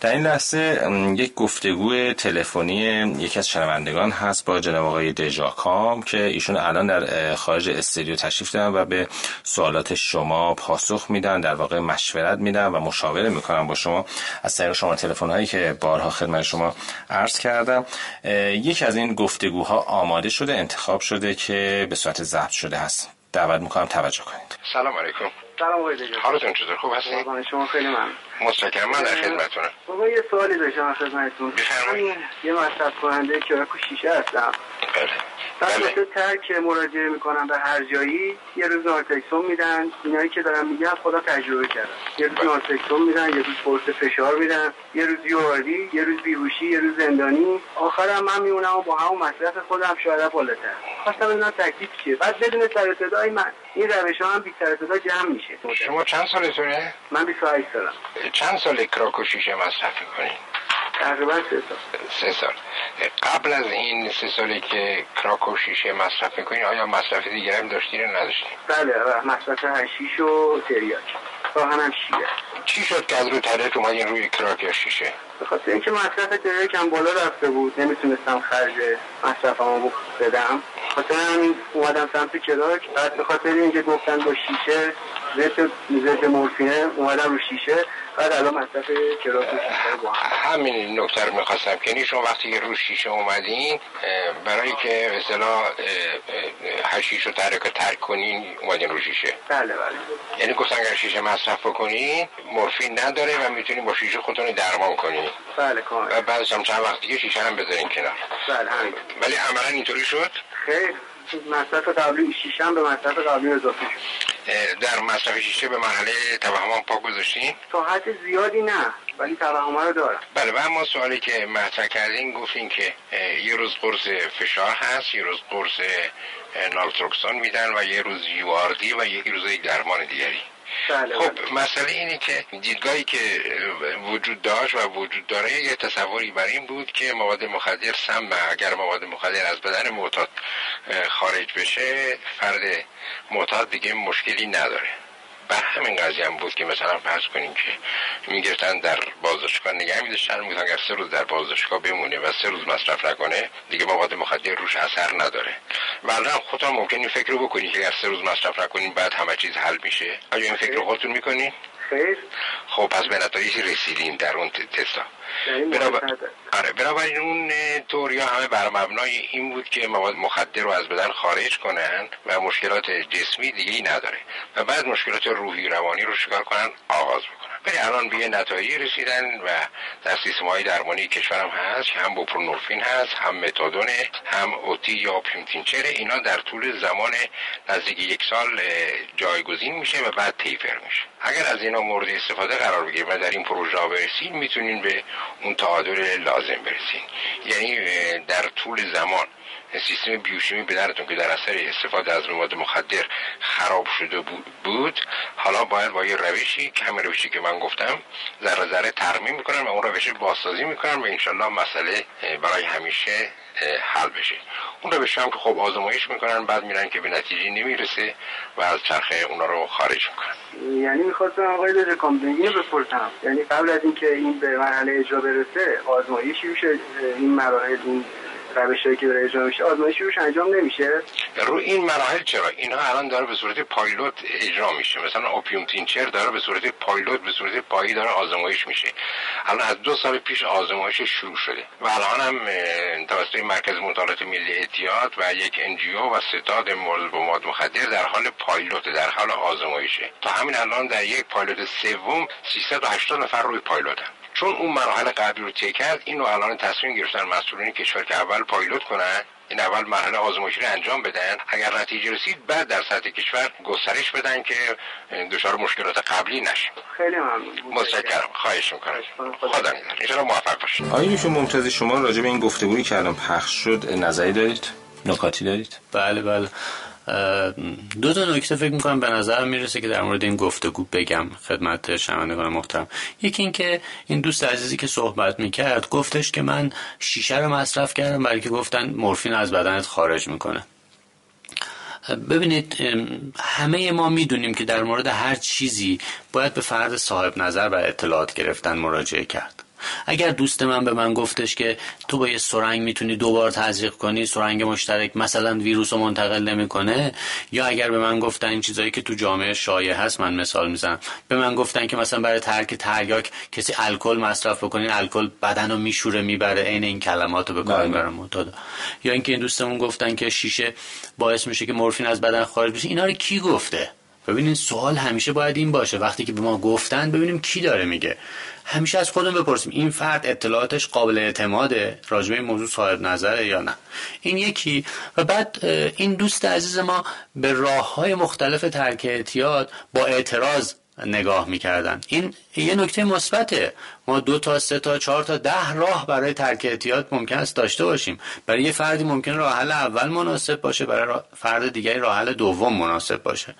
در این لحظه یک گفتگو تلفنی یکی از شنوندگان هست با جناب آقای دژاکام که ایشون الان در خارج استودیو تشریف دارن و به سوالات شما پاسخ میدن، در واقع مشورت میدن و مشاوره میکنن با شما از طریق شما تلفن هایی که بارها خدمت شما عرض کردم. یکی از این گفتگوها آماده شده، انتخاب شده که به صورت ضبط شده هست. دعوت میکنم توجه کنید. سلام علیکم. سلام آقای دژاکام. حالتون چطور؟ خوب هستید؟ شما خیلی ممنون. متشکرم. من در خدمتتونم. بابا یه سوالی داشتم خدمتتون. بفرمایید. یه مصرف کننده چراغ و شیشه هستم. بله. واسه ترک مراجعه میکنم به هر جایی یه روز نارتکسون میدن. اینایی که دارم میگم خدا تجربه کردم. یه روز نارتکسون میدن، یه روز پورس فشار میدن، یه روز یوردی، یه روز بیهوشی، یه روز زندانی. آخرام من میونم و با همون مصرف خودم شاید بالاتر. خواستم اینا تکلیف چیه؟ بعد بدون سر صدای من این روشا هم بی سر صدا جمع میشه. شما چند سالتونه؟ من 28 سالم. چند سال کراک و شیشه مصرف می‌کنید؟ تقریبا 3 سال. قبل از این 3 سالی که کراک و شیشه مصرف می‌کنید آیا مصرف دیگه هم داشتین یا نداشتین؟ بله، مصرف هشیش و تریاک. با هم شیشه. چی شد که از روی تریاک اومدین روی کراک یا شیشه؟ به خاطر اینکه مصرف تریاک هم بالا رفته بود، نمیتونستم خرج مصرفمو بدم. خاطر همین اومدم سمت کراک. بعد به خاطر اینکه گفتن با شیشه زیت مورفینه اومدم رو شیشه، بعد الان مصرف کراک و شیشه با هم. همین نکته رو می‌خواستم که شما وقتی که رو شیشه اومدین برای که به اصطلاح حشیش رو ترک کنین اومدین رو شیشه. بله. یعنی گفتن اگر شیشه مصرف کنین مورفین نداره و میتونین با شیشه خودتون رو درمان کنین. بله کامل. و بعدش هم چند وقت دیگه شیشه هم بذارین کنار. بله همین. ولی عملاً اینطوری شد؟ خیر. مصرف قبلی شیشه هم به مصرف قبلی اضافه شد. در مصرف شیشه به مرحله توهم پا گذاشتین؟ تا حد زیادی نه، ولی توهم رو دارم. بله. و اما سوالی که مطرح کردین گفتین که یه روز قرص فشار هست، یه روز قرص نالتروکسون میدن و یه روز یواردی و یه روز یک درمان دیگری. خب مسئله اینه که دیدگاهی که وجود داشت و وجود داره یه تصوری بر این بود که مواد مخدر سم، اگر مواد مخدر از بدن معتاد خارج بشه فرد معتاد دیگه مشکلی نداره. بر همین قضیه هم بود که مثلا فرض کنیم که میگرفتن در بازداشتگاه نگه می‌داشتن، میگفتن اگر 3 روز در بازداشتگاه بمونه و 3 روز مصرف نکنه دیگه مواد مخدر روش اثر نداره. والا خودتون ممکنه فکر رو بکنید که اگر 3 روز مصرف نکنین بعد همه چیز حل میشه. آیا این فکر رو خودتون میکنین؟ خیر. خب پس به نتایجی رسیدین در اون تستا. بنابراین اون تئوریا همه بر مبنای این بود که مواد مخدر رو از بدن خارج کنن و مشکلات جسمی دیگه ای نداره و بعد مشکلات روحی روانی رو شکار کنن آغاز بکنن. ولی الان به نتایجی رسیدن و در سیستم‌های درمانی کشورم هست که هم بوپرونورفین هست، هم متادون، هم اوتی یا پیمتینچر. اینا در طول زمان نزدیک 1 سال جایگزین میشه و بعد تیفر میشه. اگر از اینا مورد استفاده قرار بگیرید و در این پروژه برسید میتونین به اون تعادل لازم برسید. یعنی در طول زمان سیستم بیوشیمی بدنتون که در اثر استفاده از مواد مخدر خراب شده بود حالا باید با یه روشی که همه روشی که من گفتم ذره ذره ترمیم میکنن و اون روش بازسازی میکنن و انشالله مسئله برای همیشه حل بشه. اون روش هم که خب آزمایش میکنن بعد میرن که به نتیجه نمیرسه و از چرخه اونا رو خارج میکنن. یعنی میخواستم آقای دژاکام دیگه بپرسم، یعنی قبل از اینکه این به مرحله اجرا برسه آزمایشی میشه این مراحل این روشی که برای اجرا میشه آزمایشی روش انجام نمیشه؟ رو این مراحل چرا؟ اینها الان داره به صورت پایلوت اجرا میشه. مثلا اوپیوم تینچر داره به صورت پایلوت به صورت پایی داره آزمایش میشه. الان از 2 سال پیش آزمایش شروع شده و الان هم توسط مرکز مطالعات ملی اعتیاد و یک NGO و ستاد مورد با مواد مخدر در حال پایلوت، در حال آزمایشه. تا همین الان در یک پایلوت سوم 380 نفر روی پایلوتن. چون اون مرحله قبلی رو طی کرد اینو الان تصمیم گرفتن مسئولین کشور که اول پایلوت کنن، این اول مرحله آزمایشی رو انجام بدن، اگر نتیجه رسید بعد در سطح کشور گسترش بدن که دچار مشکلات قبلی نشه. خیلی ممنون. متشکرم. خواهش می‌کنم. خدا نگهدار. ان شاء الله موفق باشید. آقای ایشون ممتاز شما راجع به این گفتگویی که الان پخش شد نظری دارید؟ نکاتی دارید؟ بله. 2 تا نکته فکر می‌کنم به نظر میرسه که در مورد این گفتگو بگم خدمت شنوندگان محترم. یکی این که این دوست عزیزی که صحبت میکرد گفتش که من شیشه رو مصرف کردم برای که گفتن مورفین از بدنت خارج میکنه. ببینید همه ما میدونیم که در مورد هر چیزی باید به فرد صاحب نظر و اطلاعات گرفتن مراجعه کرد. اگر دوست من به من گفتش که تو با یه سرنگ میتونی دوبار تزریق کنی، سرنگ مشترک مثلا ویروس رو منتقل نمیکنه، یا اگر به من گفتن این چیزایی که تو جامعه شایع هست، من مثال میزنم، به من گفتن که مثلا برای ترک تریاک کسی الکل مصرف بکنین، الکل بدن رو میشوره میبره، عین این کلمات رو به کار میبرن معتاد، یا اینکه این دوستمون گفتن که شیشه باعث میشه که مورفین از بدن خارج بشه، اینا رو کی گفته؟ ببینین سوال همیشه باید این باشه، وقتی که به ما گفتن ببینیم کی داره میگه. همیشه از خودم بپرسیم این فرد اطلاعاتش قابل اعتماده، راجبه این موضوع صاحب نظره یا نه. این یکی. و بعد این دوست عزیز ما به راه‌های مختلف ترک اعتیاد با اعتراض نگاه می‌کردن. این یه نکته مثبته. ما 2 تا 3 تا 4 تا 10 راه برای ترک اعتیاد ممکن است داشته باشیم. برای یه فردی ممکن راه حل اول مناسب باشه، برای فرد دیگری راه حل دوم مناسب باشه.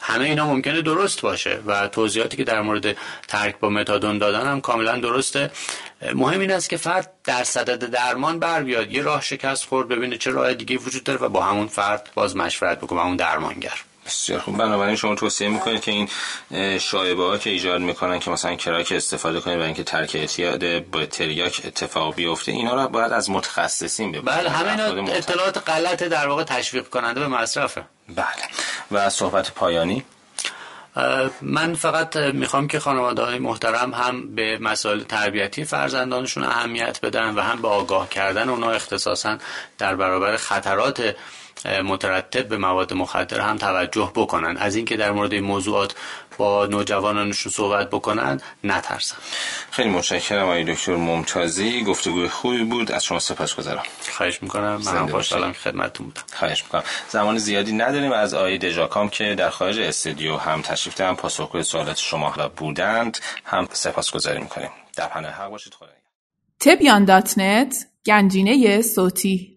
همه اینا ممکنه درست باشه و توضیحاتی که در مورد ترک با متادون دادن هم کاملا درسته. مهم این است که فرد در صدد درمان بر بیاد، یه راه شکست خورد ببینه چه راه دیگه‌ای وجود داره و با همون فرد باز مشورت بکنه، همون درمانگر. بسیار خوب. بنابراین شما توصیه میکنید که این شایبه ها که ایجاد میکنن که مثلا کراک استفاده کنید برای اینکه ترک اعتیاد با تریاک اتفاق بیفته، اینا رو باید از متخصصین بپرسید. بله، همین اطلاعات غلط در واقع تشویق کننده به مصرفه. بله. و صحبت پایانی من فقط میخوام که خانواده‌های محترم هم به مسائل تربیتی فرزندانشون اهمیت بدن و هم به آگاه کردن اونها، اختصاصا در برابر خطرات مترتب به مواد مخدر هم توجه بکنن، از اینکه در مورد این موضوعات با نوجوانانشون صحبت بکنن نترسن. خیلی متشکرم آقای دکتر ممتازی، گفتگوی خوبی بود، از شما سپاسگزارم. خواهش میکنم، منم خوشحالم که خدمتتون بودم. خواهش میکنم. زمان زیادی نداریم. از آقای دژاکام که در خارج استودیو هم تشریف دارن پاسخگوی سوالات شما بودند هم سپاسگزاری میکنیم. در پناه حق باشید. تبیان.net گنجینه صوتی.